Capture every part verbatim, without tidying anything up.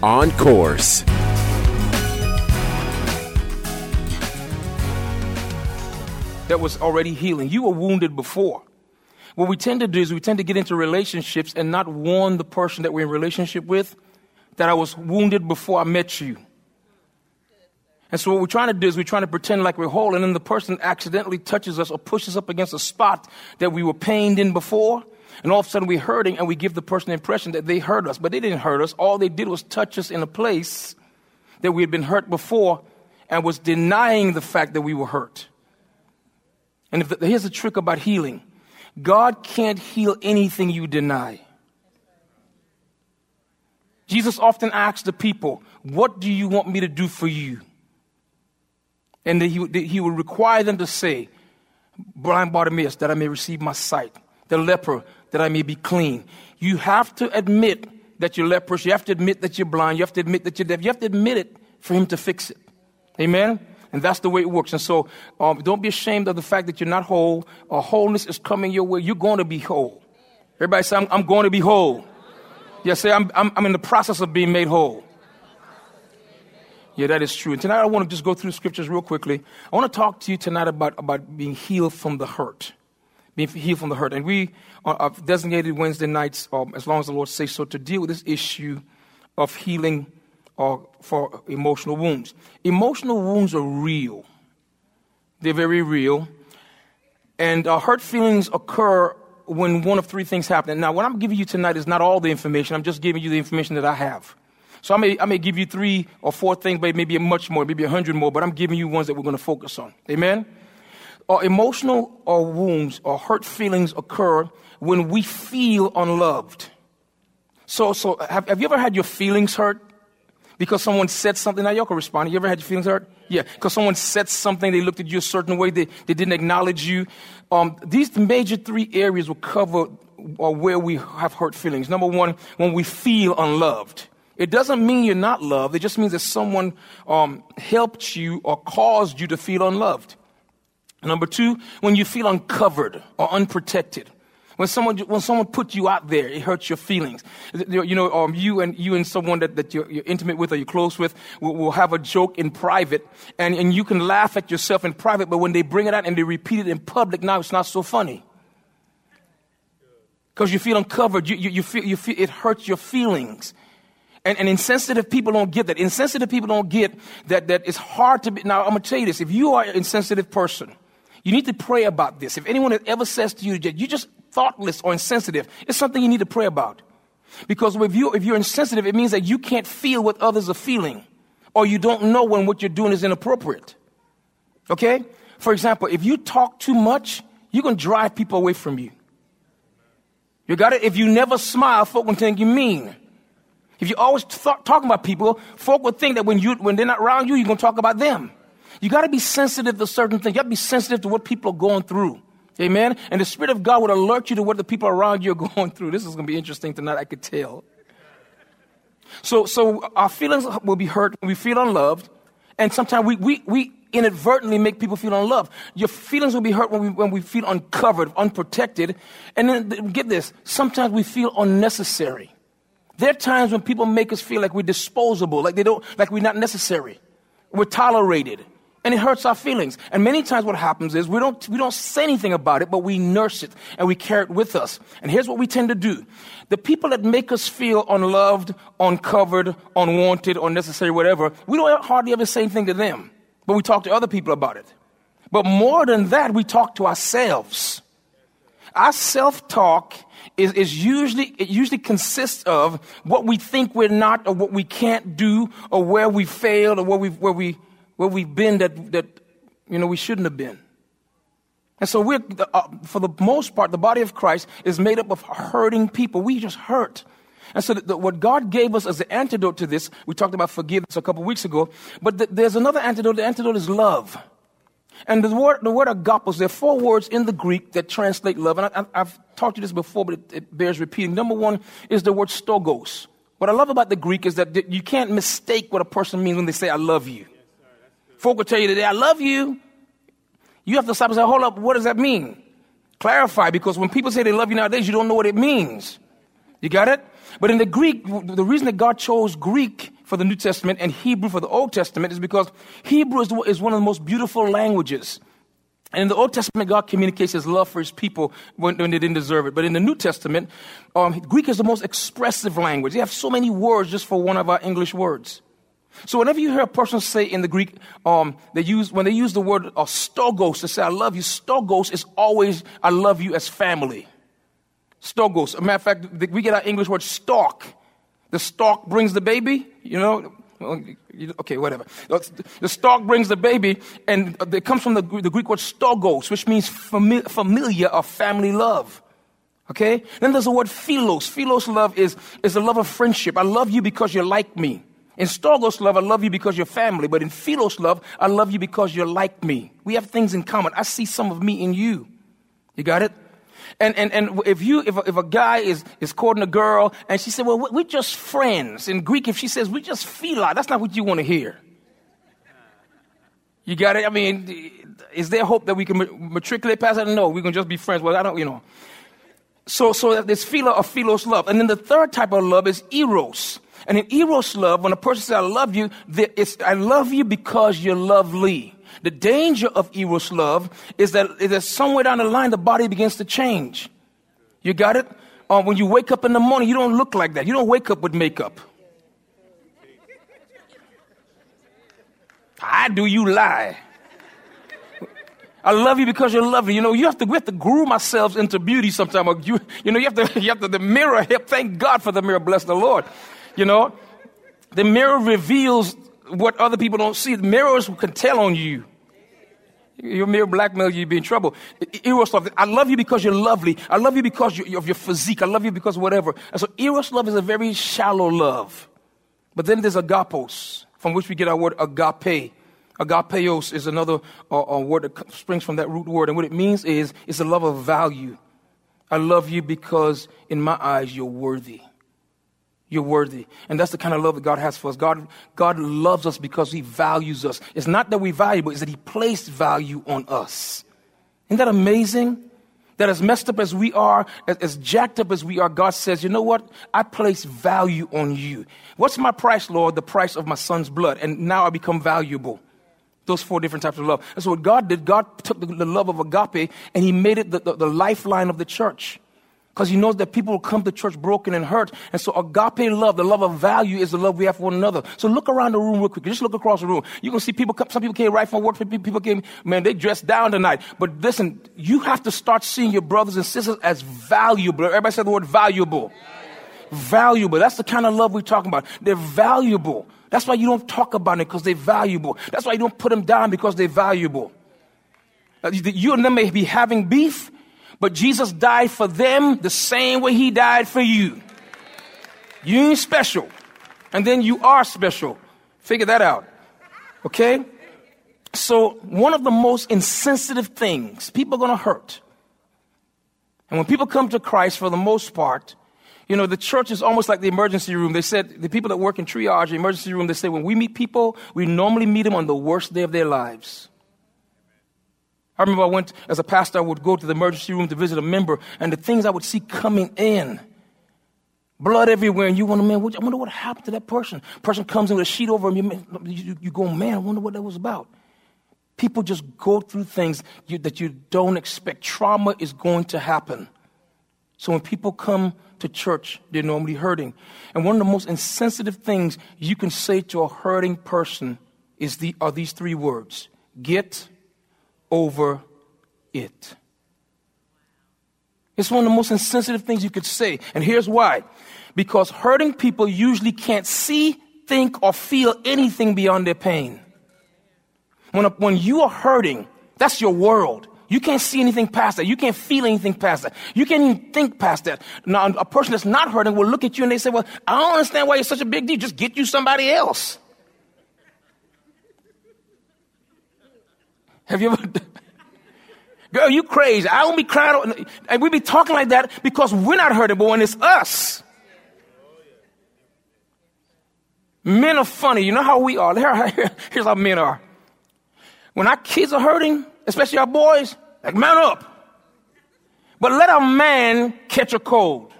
on course. That was already healing. You were wounded before. What we tend to do is we tend to get into relationships and not warn the person that we're in relationship with that I was wounded before I met you. And so what we're trying to do is we're trying to pretend like we're whole, and then the person accidentally touches us or pushes up against a spot that we were pained in before, and all of a sudden we're hurting, and we give the person the impression that they hurt us. But they didn't hurt us. All they did was touch us in a place that we had been hurt before and was denying the fact that we were hurt. And if the, here's the trick about healing. God can't heal anything you deny. Jesus often asks the people, what do you want me to do for you? And that he, that he would require them to say, blind Bartimaeus, that I may receive my sight. The leper, that I may be clean. You have to admit that you're leprous. You have to admit that you're blind. You have to admit that you're deaf. You have to admit it for him to fix it. Amen? And that's the way it works. And so um, don't be ashamed of the fact that you're not whole. Or wholeness is coming your way. You're going to be whole. Everybody say, I'm, I'm going to be whole. Yeah, say, I'm, I'm, I'm in the process of being made whole. Yeah, that is true. And tonight I want to just go through the scriptures real quickly. I want to talk to you tonight about, about being healed from the hurt. Being healed from the hurt. And we have designated Wednesday nights, um, as long as the Lord says so, to deal with this issue of healing uh, for emotional wounds. Emotional wounds are real. They're very real. And uh, hurt feelings occur when one of three things happen. Now, what I'm giving you tonight is not all the information. I'm just giving you the information that I have. So I may I may give you three or four things, but maybe much more, maybe a hundred more, but I'm giving you ones that we're going to focus on. Amen? Our emotional or wounds or hurt feelings occur when we feel unloved. So so have, have you ever had your feelings hurt? Because someone said something. Now, y'all can respond. You ever had your feelings hurt? Yeah, because someone said something. They looked at you a certain way. They, they didn't acknowledge you. Um, these major three areas will cover uh, where we have hurt feelings. Number one, when we feel unloved. It doesn't mean you're not loved. It just means that someone um, helped you or caused you to feel unloved. Number two, when you feel uncovered or unprotected. When someone when someone put you out there, it hurts your feelings. You know, um, you and you and someone that, that you're, you're intimate with or you're close with will, will have a joke in private, and, and you can laugh at yourself in private, but when they bring it out and they repeat it in public, now it's not so funny. Because you feel uncovered. You, you, you feel, you feel, it hurts your feelings. And, and insensitive people don't get that. Insensitive people don't get that, that it's hard to be. Now, I'm going to tell you this. If you are an insensitive person, you need to pray about this. If anyone ever says to you that you're just thoughtless or insensitive, it's something you need to pray about. Because if, you, if you're insensitive, it means that you can't feel what others are feeling. Or you don't know when what you're doing is inappropriate. Okay? For example, if you talk too much, you're going to drive people away from you. You got it? If you never smile, folk will think you're mean. If you're always th- talking about people, folk would think that when you when they're not around you, you're going to talk about them. You got to be sensitive to certain things. You got to be sensitive to what people are going through. Amen? And the Spirit of God would alert you to what the people around you are going through. This is going to be interesting tonight, I could tell. So so our feelings will be hurt. We feel unloved. And sometimes we we we inadvertently make people feel unloved. Your feelings will be hurt when we when we feel uncovered, unprotected. And then, get this, sometimes we feel unnecessary. There are times when people make us feel like we're disposable, like they don't, like we're not necessary. We're tolerated, and it hurts our feelings. And many times what happens is we don't, we don't say anything about it, but we nurse it and we carry it with us. And here's what we tend to do. The people that make us feel unloved, uncovered, unwanted, unnecessary, whatever, we don't hardly ever say anything to them, but we talk to other people about it. But more than that, we talk to ourselves. Our self-talk is, is usually, it usually consists of what we think we're not, or what we can't do, or where we failed, or where we've, where we, where we've been that, that, you know, we shouldn't have been. And so we're, uh, for the most part, the body of Christ is made up of hurting people. We just hurt. And so the, the, what God gave us as the antidote to this, we talked about forgiveness a couple weeks ago, but th- there's another antidote. The antidote is love. And the word, the word agapos, there are four words in the Greek that translate love. And I, I've taught you this before, but it, it bears repeating. Number one is the word storgos. What I love about the Greek is that you can't mistake what a person means when they say, I love you. Yes, sir, folk will tell you today, I love you. You have to stop and say, hold up, what does that mean? Clarify, because when people say they love you nowadays, you don't know what it means. You got it? But in the Greek, the reason that God chose Greek for the New Testament and Hebrew for the Old Testament is because Hebrew is, the, is one of the most beautiful languages. And in the Old Testament, God communicates his love for his people when, when they didn't deserve it. But in the New Testament, um, Greek is the most expressive language. They have so many words just for one of our English words. So whenever you hear a person say in the Greek, um, they use when they use the word uh, storgos to say, I love you, storgos is always, I love you as family. Storgos. As a matter of fact, the, we get our English word stork. The stork brings the baby, you know. Okay, whatever. The stork brings the baby, and it comes from the, the Greek word storgos, which means fami- familiar or family love. Okay? Then there's the word philos. Philos love is, is the love of friendship. I love you because you're like me. In storgos love, I love you because you're family. But in philos love, I love you because you're like me. We have things in common. I see some of me in you. You got it? And and and if you if a, if a guy is is courting a girl and she said, well, we're just friends. In Greek, if she says we just phila, that's not what you want to hear. You got it? I mean, is there hope that we can matriculate past that? No, we can just be friends. Well, I don't, you know. So so there's phila or philos love, and then the third type of love is eros. And in eros love, when a person says I love you, it's I love you because you're lovely. The danger of eros love is that, is that somewhere down the line, the body begins to change. You got it? Um, when you wake up in the morning, you don't look like that. You don't wake up with makeup. I do, you lie. I love you because you're lovely. You know, you have to, we have to groom ourselves into beauty sometimes. You, you know, you have to, you have to, the mirror, thank God for the mirror, bless the Lord. You know, the mirror reveals what other people don't see. Mirrors can tell on you. Your mirror blackmail you, you'd be in trouble. Eros love, I love you because you're lovely. I love you because of your physique. I love you because whatever. And so eros love is a very shallow love. But then there's agapos, from which we get our word agape. Agapeos is another uh, uh, word that springs from that root word. And what it means is, it's a love of value. I love you because in my eyes you're worthy. You're worthy. And that's the kind of love that God has for us. God, God loves us because he values us. It's not that we're valuable. It's that he placed value on us. Isn't that amazing? That as messed up as we are, as, as jacked up as we are, God says, you know what? I place value on you. What's my price, Lord? The price of my son's blood. And now I become valuable. Those four different types of love. And so what God did, God took the, the love of agape and he made it the, the, the lifeline of the church. Because he knows that people will come to church broken and hurt. And so agape love, the love of value, is the love we have for one another. So look around the room real quick. Just look across the room. You're going to see people, some people came right from work. People came, man, they dressed down tonight. But listen, you have to start seeing your brothers and sisters as valuable. Everybody said the word valuable. Valuable. That's the kind of love we're talking about. They're valuable. That's why you don't talk about it, because they're valuable. That's why you don't put them down, because they're valuable. You and them may be having beef, but Jesus died for them the same way he died for you. You ain't special. And then you are special. Figure that out. Okay? So one of the most insensitive things, people are going to hurt. And when people come to Christ, for the most part, you know, the church is almost like the emergency room. They said, the people that work in triage, the emergency room, they say when we meet people, we normally meet them on the worst day of their lives. I remember I went, as a pastor, I would go to the emergency room to visit a member, and the things I would see coming in, blood everywhere, and you wonder, man, what, I wonder what happened to that person. Person comes in with a sheet over him, you, you, you go, man, I wonder what that was about. People just go through things you, that you don't expect. Trauma is going to happen. So when people come to church, they're normally hurting. And one of the most insensitive things you can say to a hurting person is the are these three words: get over it. It's one of the most insensitive things you could say. And here's why. Because hurting people usually can't see, think, or feel anything beyond their pain. When, when you are hurting, that's your world. You can't see anything past that. You can't feel anything past that. You can't even think past that. Now, a person that's not hurting will look at you and they say, well, I don't understand why you're such a big deal. Just get you somebody else. Have you ever... Girl, you crazy. I don't be crying. And we be talking like that because we're not hurting, but when it's us. Men are funny. You know how we are. Here's how men are. When our kids are hurting, especially our boys, like, man up. But let a man catch a cold.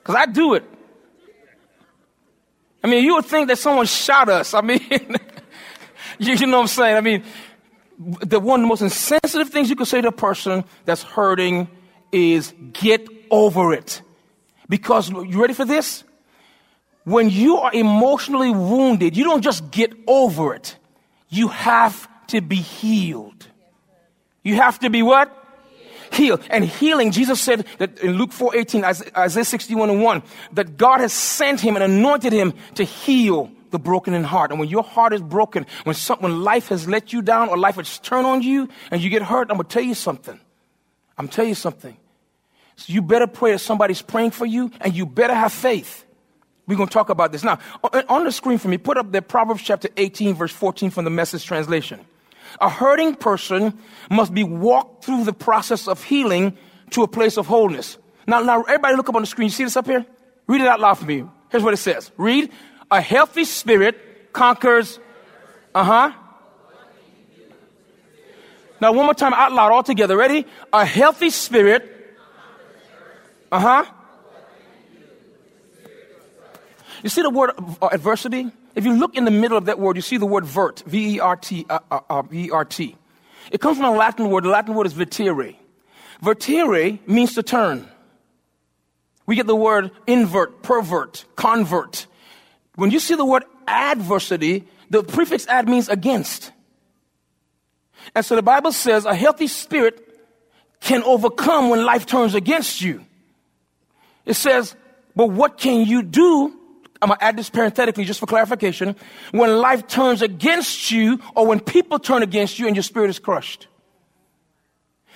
Because I do it. I mean, you would think that someone shot us. I mean, you, you know what I'm saying? I mean, the one of the most insensitive things you could say to a person that's hurting is get over it. Because, you ready for this? When you are emotionally wounded, you don't just get over it. You have to be healed. You have to be what? Healed. And healing, Jesus said that in Luke four eighteen, Isaiah sixty-one and one, that God has sent him and anointed him to heal the broken in heart. And when your heart is broken, when some, when life has let you down or life has turned on you and you get hurt, I'm going to tell you something. I'm tell you something. So you better pray that somebody's praying for you, and you better have faith. We're going to talk about this. Now, on the screen for me, put up there Proverbs chapter eighteen, verse fourteen from the Message translation. A hurting person must be walked through the process of healing to a place of wholeness. Now, now, everybody look up on the screen. You see this up here? Read it out loud for me. Here's what it says. Read. A healthy spirit conquers, uh-huh. Now, one more time out loud, all together. Ready? A healthy spirit, uh-huh. You see the word adversity? If you look in the middle of that word, you see the word vert, V E R T, uh, uh, uh, V E R T. It comes from a Latin word. The Latin word is vertere. Vertere means to turn. We get the word invert, pervert, convert. When you see the word adversity, the prefix ad means against. And so the Bible says a healthy spirit can overcome when life turns against you. It says, but what can you do? I'm going to add this parenthetically just for clarification. When life turns against you or when people turn against you and your spirit is crushed.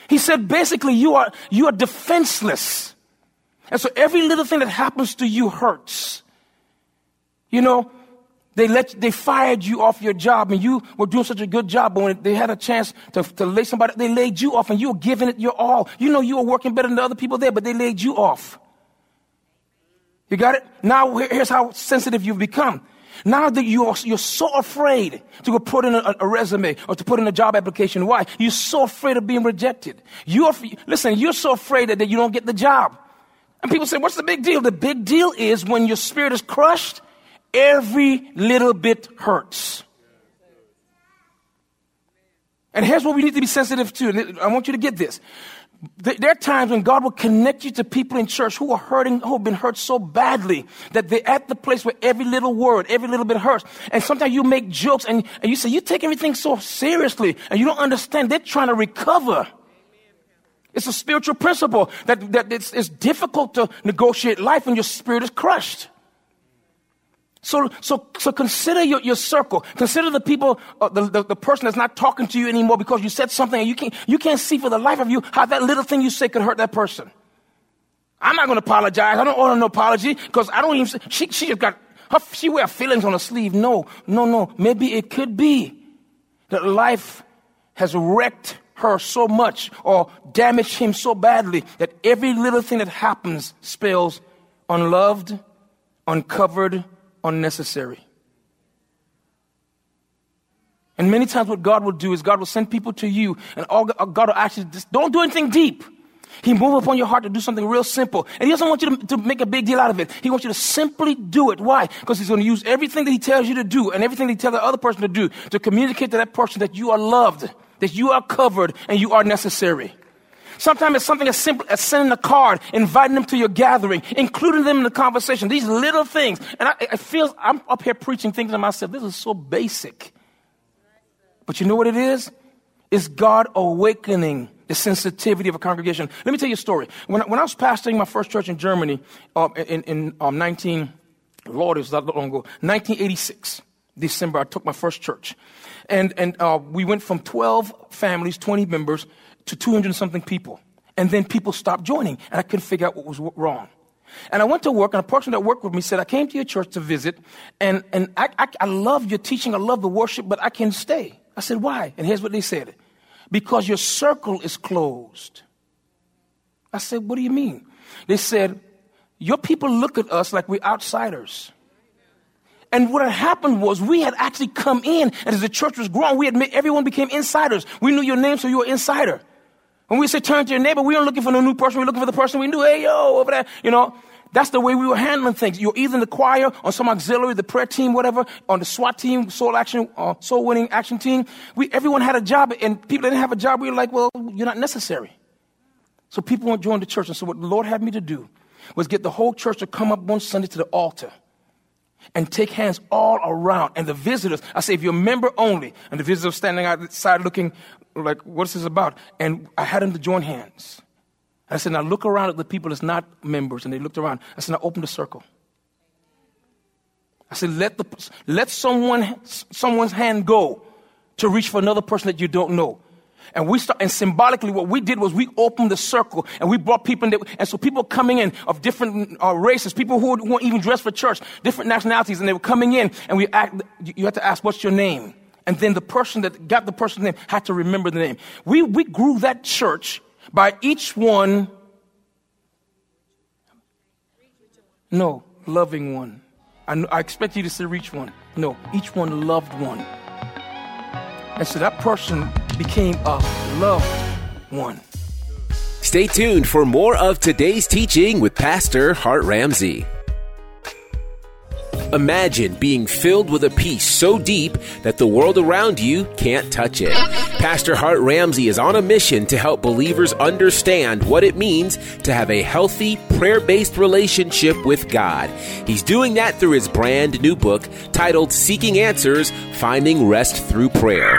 He said, basically, you are, you are defenseless. And so every little thing that happens to you hurts. You know, they let they fired you off your job, and you were doing such a good job. But when they had a chance to, to lay somebody, they laid you off, and you were giving it your all. You know, you were working better than the other people there, but they laid you off. You got it? Now here's how sensitive you've become. Now that you are, you're so afraid to go put in a, a resume or to put in a job application. Why? You're so afraid of being rejected. You're listen. You're so afraid that, that you don't get the job. And people say, "What's the big deal?" The big deal is when your spirit is crushed. Every little bit hurts. And here's what we need to be sensitive to. I want you to get this. There are times when God will connect you to people in church who are hurting, who have been hurt so badly that they're at the place where every little word, every little bit hurts. And sometimes you make jokes and, and you say, you take everything so seriously and you don't understand. They're trying to recover. It's a spiritual principle that, that it's, it's difficult to negotiate life when your spirit is crushed. So, so, so consider your, your circle. Consider the people, uh, the, the, the person that's not talking to you anymore because you said something and you can't, you can't see for the life of you how that little thing you say could hurt that person. I'm not going to apologize. I don't owe her no apology because I don't even, she, she just got, her, she wear feelings on her sleeve. No, no, no. Maybe it could be that life has wrecked her so much or damaged him so badly that every little thing that happens spells unloved, uncovered, unnecessary. And many times what God will do is God will send people to you and all God will actually just don't do anything deep. He move upon your heart to do something real simple. And he doesn't want you to, to make a big deal out of it. He wants you to simply do it. Why? Because he's going to use everything that he tells you to do and everything that he tells the other person to do to communicate to that person that you are loved, that you are covered, and you are necessary. Sometimes it's something as simple as sending a card, inviting them to your gathering, including them in the conversation. These little things. And I, I feel I'm up here preaching things to myself. This is so basic. But you know what it is? It's God awakening the sensitivity of a congregation. Let me tell you a story. When I, when I was pastoring my first church in Germany uh, in, in um, nineteen, Lord, it was that long ago, nineteen eighty-six. December, I took my first church. And and uh, we went from twelve families, twenty members, to two hundred and something people. And then people stopped joining, and I couldn't figure out what was wrong. And I went to work, and a person that worked with me said, I came to your church to visit, and, and I, I, I love your teaching, I love the worship, but I can't stay. I said, why? And here's what they said. Because your circle is closed. I said, what do you mean? They said, your people look at us like we're outsiders. And what had happened was we had actually come in, and as the church was growing, we had made, everyone became insiders. We knew your name, so you were an insider. When we said turn to your neighbor, we aren't looking for no new person. We're looking for the person we knew. Hey, yo, over there. You know, that's the way we were handling things. You're either in the choir, on some auxiliary, the prayer team, whatever, on the SWAT team, soul action, uh, soul winning action team. We everyone had a job, and people that didn't have a job, we were like, well, you're not necessary. So people won't join the church. And so what the Lord had me to do was get the whole church to come up one Sunday to the altar and take hands all around. And the visitors, I say, if you're a member only, and the visitors standing outside looking like, what's this about? And I had them to join hands. I said, now look around at the people that's not members. And they looked around. I said, now open the circle. I said, let the let someone someone's hand go to reach for another person that you don't know. And we start, and symbolically what we did was we opened the circle and we brought people in there. And so people coming in of different uh, races, people who weren't even dressed for church, different nationalities, and they were coming in, and we act, you had to ask, what's your name? And then the person that got the person's name had to remember the name. We, we grew that church by each one, no, loving one. I, I expect you to say reach one. No, each one loved one. And so that person became a loved one. Stay tuned for more of today's teaching with Pastor Hart Ramsey. Imagine being filled with a peace so deep that the world around you can't touch it. Pastor Hart Ramsey is on a mission to help believers understand what it means to have a healthy, prayer-based relationship with God. He's doing that through his brand new book titled Seeking Answers, Finding Rest Through Prayer.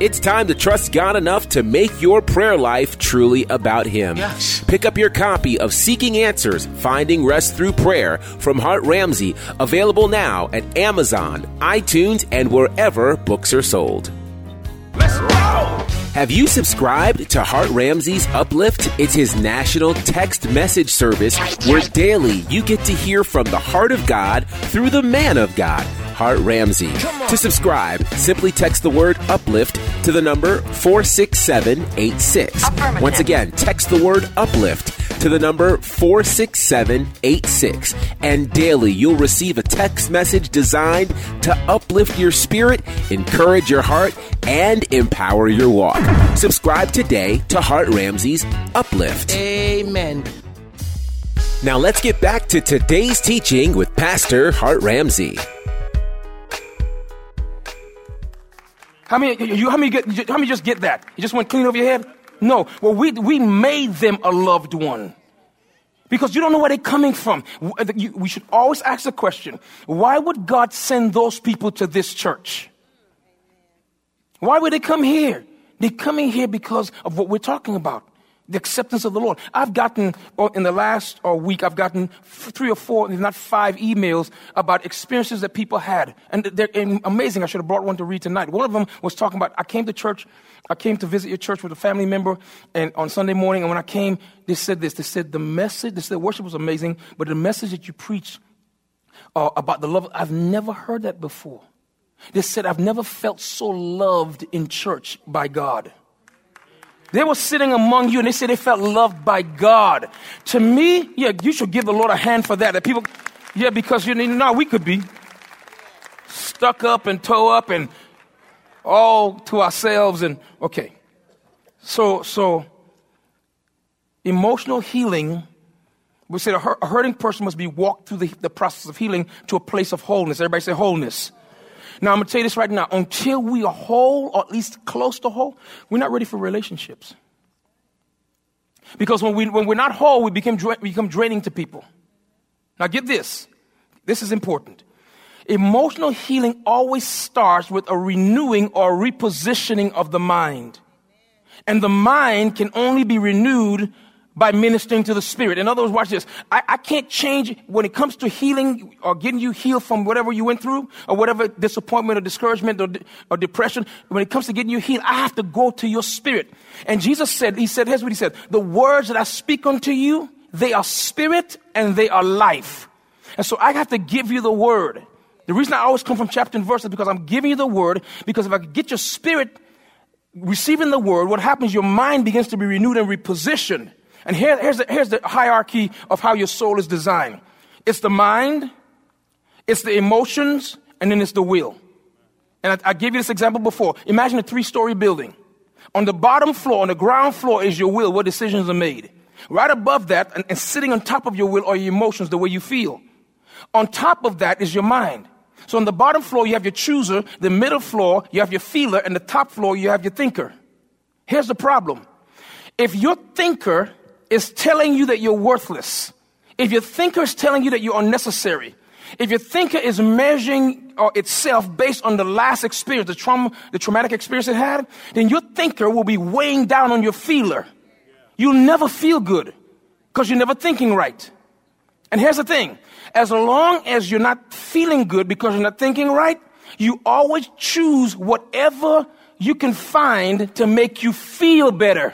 It's time to trust God enough to make your prayer life truly about Him. Yes. Pick up your copy of Seeking Answers, Finding Rest Through Prayer from Hart Ramsey, available now at Amazon, iTunes, and wherever books are sold. Let's go! Have you subscribed to Hart Ramsey's Uplift? It's his national text message service where daily you get to hear from the heart of God through the man of God, Hart Ramsey. To subscribe, simply text the word UPLIFT to the number four six seven eight six. Once again, text the word UPLIFT to the number four six seven eight six. And daily you'll receive a text message designed to uplift your spirit, encourage your heart, and empower your walk. Subscribe today to Hart Ramsey's Uplift. Amen. Now let's get back to today's teaching with Pastor Hart Ramsey. How many? You, how many get? How many just get that? You just went clean over your head? No. Well, we we made them a loved one, because you don't know where they're coming from. We should always ask the question: why would God send those people to this church? Why would they come here? They're coming here because of what we're talking about, the acceptance of the Lord. I've gotten, or in the last or week, I've gotten three or four, if not five emails about experiences that people had. And they're amazing. I should have brought one to read tonight. One of them was talking about, I came to church, I came to visit your church with a family member and on Sunday morning, and when I came, they said this. They said the message, they said worship was amazing, but the message that you preached uh, about the love, I've never heard that before. They said, I've never felt so loved in church by God. They were sitting among you, and they said they felt loved by God. To me, yeah, you should give the Lord a hand for that. That people, yeah, because you know, we could be stuck up and toe up and all to ourselves. And okay, so so emotional healing. We said a hurting person must be walked through the, the process of healing to a place of wholeness. Everybody say wholeness. Now, I'm going to tell you this right now. Until we are whole, or at least close to whole, we're not ready for relationships. Because when, we, when we're not whole, we become, dra- we become draining to people. Now get this. This is important. Emotional healing always starts with a renewing or repositioning of the mind. And the mind can only be renewed by ministering to the spirit. In other words, watch this. I, I can't change when it comes to healing or getting you healed from whatever you went through or whatever disappointment or discouragement or, or depression. When it comes to getting you healed, I have to go to your spirit. And Jesus said, he said, here's what he said. The words that I speak unto you, they are spirit and they are life. And so I have to give you the word. The reason I always come from chapter and verse is because I'm giving you the word, because if I could get your spirit receiving the word, what happens, your mind begins to be renewed and repositioned. And here, here's, the, here's the hierarchy of how your soul is designed. It's the mind, it's the emotions, and then it's the will. And I, I gave you this example before. Imagine a three-story building. On the bottom floor, on the ground floor is your will, where decisions are made. Right above that, and, and sitting on top of your will are your emotions, the way you feel. On top of that is your mind. So on the bottom floor, you have your chooser, the middle floor, you have your feeler, and the top floor, you have your thinker. Here's the problem. If your thinker is telling you that you're worthless, if your thinker is telling you that you're unnecessary, if your thinker is measuring uh, itself based on the last experience, the trauma, the traumatic experience it had, then your thinker will be weighing down on your feeler. You'll never feel good because you're never thinking right. And here's the thing. As long as you're not feeling good because you're not thinking right, you always choose whatever you can find to make you feel better.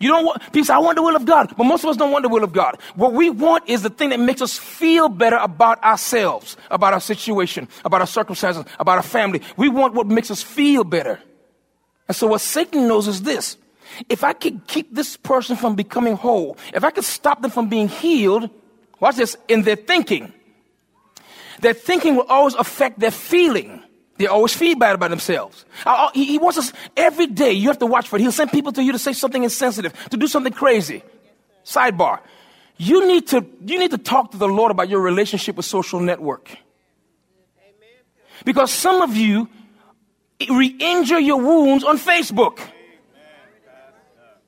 You don't want, people say, I want the will of God. But most of us don't want the will of God. What we want is the thing that makes us feel better about ourselves, about our situation, about our circumstances, about our family. We want what makes us feel better. And so what Satan knows is this. If I could keep this person from becoming whole, if I could stop them from being healed, watch this, in their thinking. Their thinking will always affect their feeling. They always feel bad about themselves. He wants us every day. You have to watch for it. He'll send people to you to say something insensitive, to do something crazy. Sidebar. You need to, you need to talk to the Lord about your relationship with social network. Because some of you re-injure your wounds on Facebook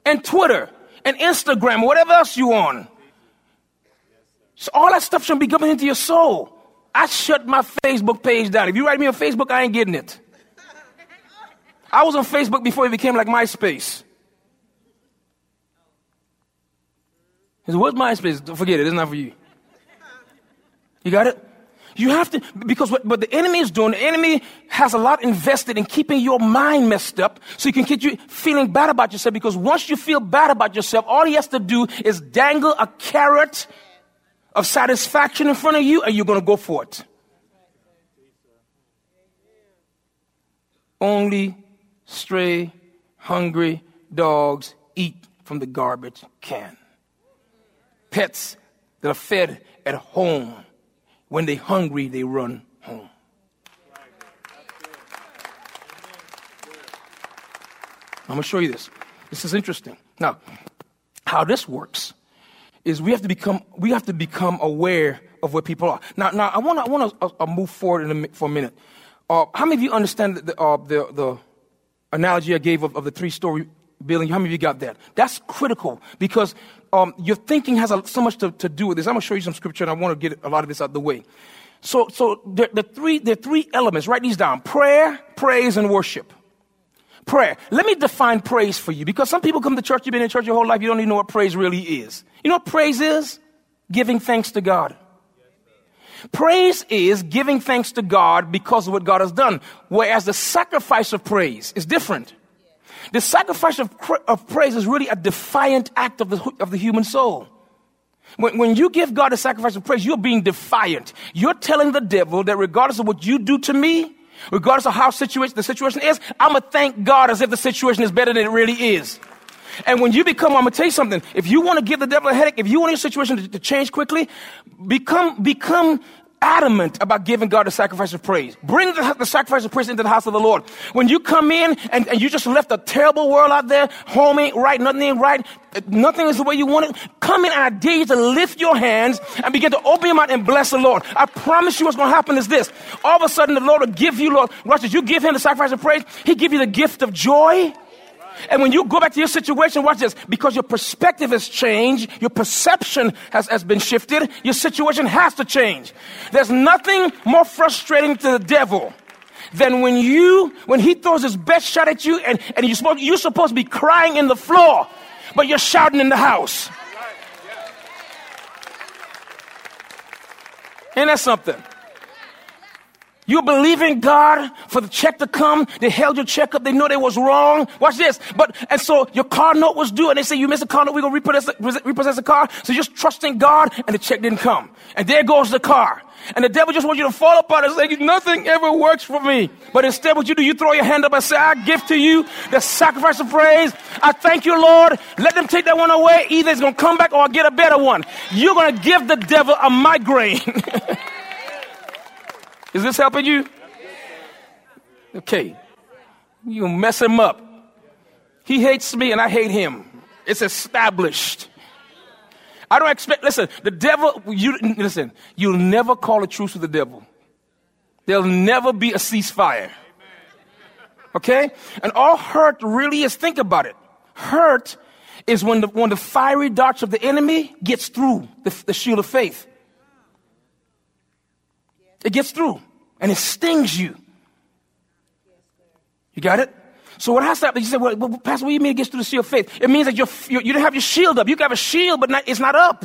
and Twitter and Instagram, whatever else you're on. So all that stuff should be coming into your soul. I shut my Facebook page down. If you write me on Facebook, I ain't getting it. I was on Facebook before it became like MySpace. He said, what's MySpace? Forget it. It's not for you. You got it? You have to, because what, what the enemy is doing, the enemy has a lot invested in keeping your mind messed up so he can get you feeling bad about yourself, because once you feel bad about yourself, all he has to do is dangle a carrot of satisfaction in front of you, and you're going to go for it. Only stray, hungry dogs eat from the garbage can. Pets that are fed at home, when they're hungry, they run home. I'm going to show you this. This is interesting. Now, how this works is we have to become we have to become aware of where people are. Now, now I want I want to uh, move forward in a, for a minute. Uh, how many of you understand the uh, the, the analogy I gave of, of the three-story building? How many of you got that? That's critical, because um, your thinking has a, so much to, to do with this. I'm gonna show you some scripture, and I want to get a lot of this out of the way. So, so the, the three the three elements. Write these down: prayer, praise, and worship. Prayer. Let me define praise for you, because some people come to church, you've been in church your whole life, you don't even know what praise really is. You know what praise is? Giving thanks to God. Praise is giving thanks to God because of what God has done, whereas the sacrifice of praise is different. The sacrifice of, of praise is really a defiant act of the, of the human soul. When, when you give God a sacrifice of praise, you're being defiant. You're telling the devil that regardless of what you do to me, regardless of how situation, the situation is, I'm going to thank God as if the situation is better than it really is. And when you become, I'm going to tell you something, if you want to give the devil a headache, if you want your situation to, to change quickly, become become adamant about giving God the sacrifice of praise. Bring the, the sacrifice of praise into the house of the Lord. When you come in and, and you just left a terrible world out there, home ain't right, nothing ain't right, nothing is the way you want it, come in and I dare you to lift your hands and begin to open your mouth and bless the Lord. I promise you what's going to happen is this. All of a sudden the Lord will give you, Lord, watch this, you give him the sacrifice of praise, he give you the gift of joy. And when you go back to your situation, watch this, because your perspective has changed, your perception has, has been shifted, your situation has to change. There's nothing more frustrating to the devil than when you, when he throws his best shot at you and, and you're, supposed, you're supposed to be crying in the floor, but you're shouting in the house. Ain't that something? You believe in God for the check to come. They held your check up. They know they was wrong. Watch this. But and so your car note was due, and they say you missed a car note. We're gonna repossess, repossess the car. So you're just trusting God, and the check didn't come. And there goes the car. And the devil just wants you to fall apart and say nothing ever works for me. But instead, what you do, you throw your hand up and say, "I give to you the sacrifice of praise. I thank you, Lord. Let them take that one away. Either it's gonna come back, or I get a better one." You're gonna give the devil a migraine. Is this helping you? Okay. You mess him up. He hates me and I hate him. It's established. I don't expect, listen, the devil, you listen, you'll never call a truce with the devil. There'll never be a ceasefire. Okay? And all hurt really is, think about it. Hurt is when the, when the fiery darts of the enemy gets through the, the shield of faith. It gets through, and it stings you. You got it? So what has to happen? You say, well, well, Pastor, what do you mean it gets through the shield of faith? It means that you're, you're, you don't have your shield up. You can have a shield, but not, it's not up.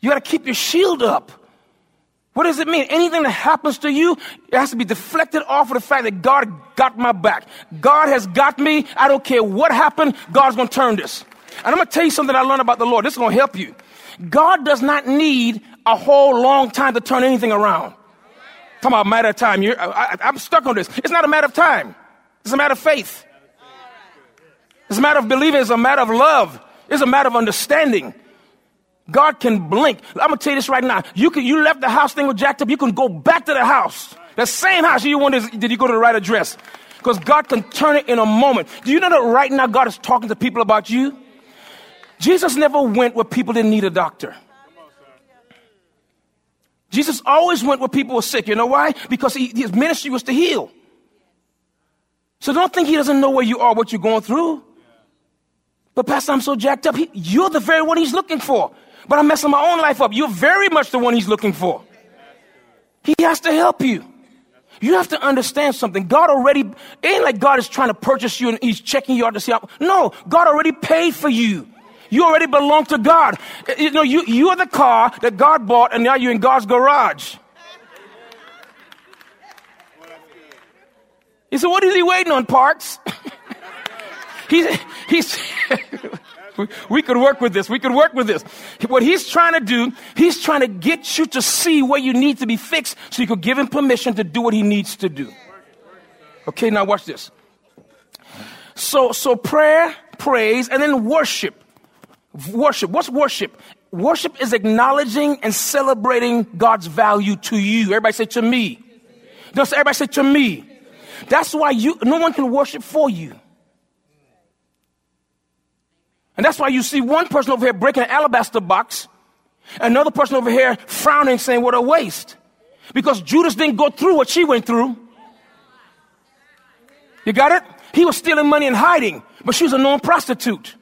You got to keep your shield up. What does it mean? Anything that happens to you, it has to be deflected off of the fact that God got my back. God has got me. I don't care what happened. God's going to turn this. And I'm going to tell you something I learned about the Lord. This is going to help you. God does not need a whole long time to turn anything around. I'm talking about a matter of time. You're, I, I, I'm stuck on this. It's not a matter of time. It's a matter of faith. It's a matter of believing. It's a matter of love. It's a matter of understanding. God can blink. I'm going to tell you this right now. You can, you left the house, thing was jacked up. You can go back to the house. The same house you wanted, did you go to the right address? Because God can turn it in a moment. Do you know that right now God is talking to people about you? Jesus never went where people didn't need a doctor. Jesus always went where people were sick. You know why? Because he, his ministry was to heal. So don't think he doesn't know where you are, what you're going through. But Pastor, I'm so jacked up. He, you're the very one he's looking for. But I'm messing my own life up. You're very much the one he's looking for. He has to help you. You have to understand something. God already, it ain't like God is trying to purchase you and he's checking you out to see how. No, God already paid for you. You already belong to God. You know, you, you're the car that God bought, and now you're in God's garage. He said, what is he waiting on, Parks? he's, he's we, we could work with this. We could work with this. What he's trying to do, he's trying to get you to see where you need to be fixed so you can give him permission to do what he needs to do. Okay, now watch this. So, so prayer, praise, and then worship. Worship. What's worship? Worship is acknowledging and celebrating God's value to you. Everybody say to me. Just everybody say to me. That's why you, no one can worship for you. And that's why you see one person over here breaking an alabaster box, another person over here frowning, saying, what a waste. Because Judas didn't go through what she went through. You got it? He was stealing money and hiding, but she was a known prostitute.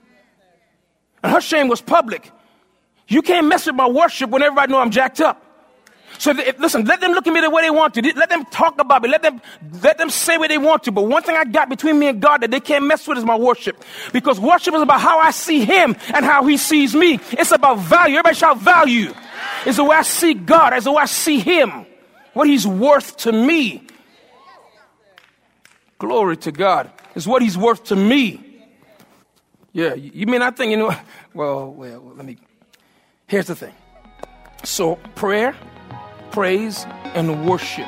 And her shame was public. You can't mess with my worship when everybody knows I'm jacked up. So if, listen, let them look at me the way they want to. Let them talk about me. Let them, let them say what they want to. But one thing I got between me and God that they can't mess with is my worship. Because worship is about how I see him and how he sees me. It's about value. Everybody shout value. It's the way I see God. It's the way I see him. What he's worth to me. Glory to God. It's what he's worth to me. Yeah, you may not think, you know, well, well, let me, here's the thing. So prayer, praise, and worship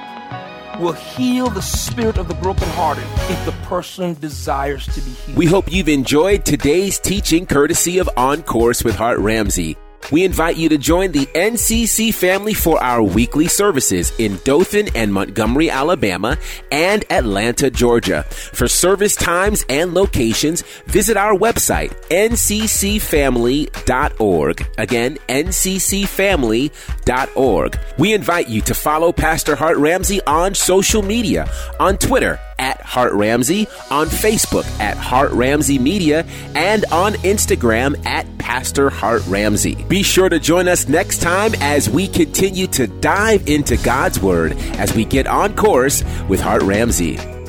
will heal the spirit of the brokenhearted if the person desires to be healed. We hope you've enjoyed today's teaching courtesy of On Course with Hart Ramsey. We invite you to join the N C C family for our weekly services in Dothan and Montgomery, Alabama, and Atlanta, Georgia. For service times and locations, visit our website, N C C family dot org. Again, N C C family dot org. We invite you to follow Pastor Hart Ramsey on social media, on Twitter, at Hart Ramsey, on Facebook at Hart Ramsey Media, and on Instagram at Pastor Hart Ramsey. Be sure to join us next time as we continue to dive into God's Word as we get on course with Hart Ramsey.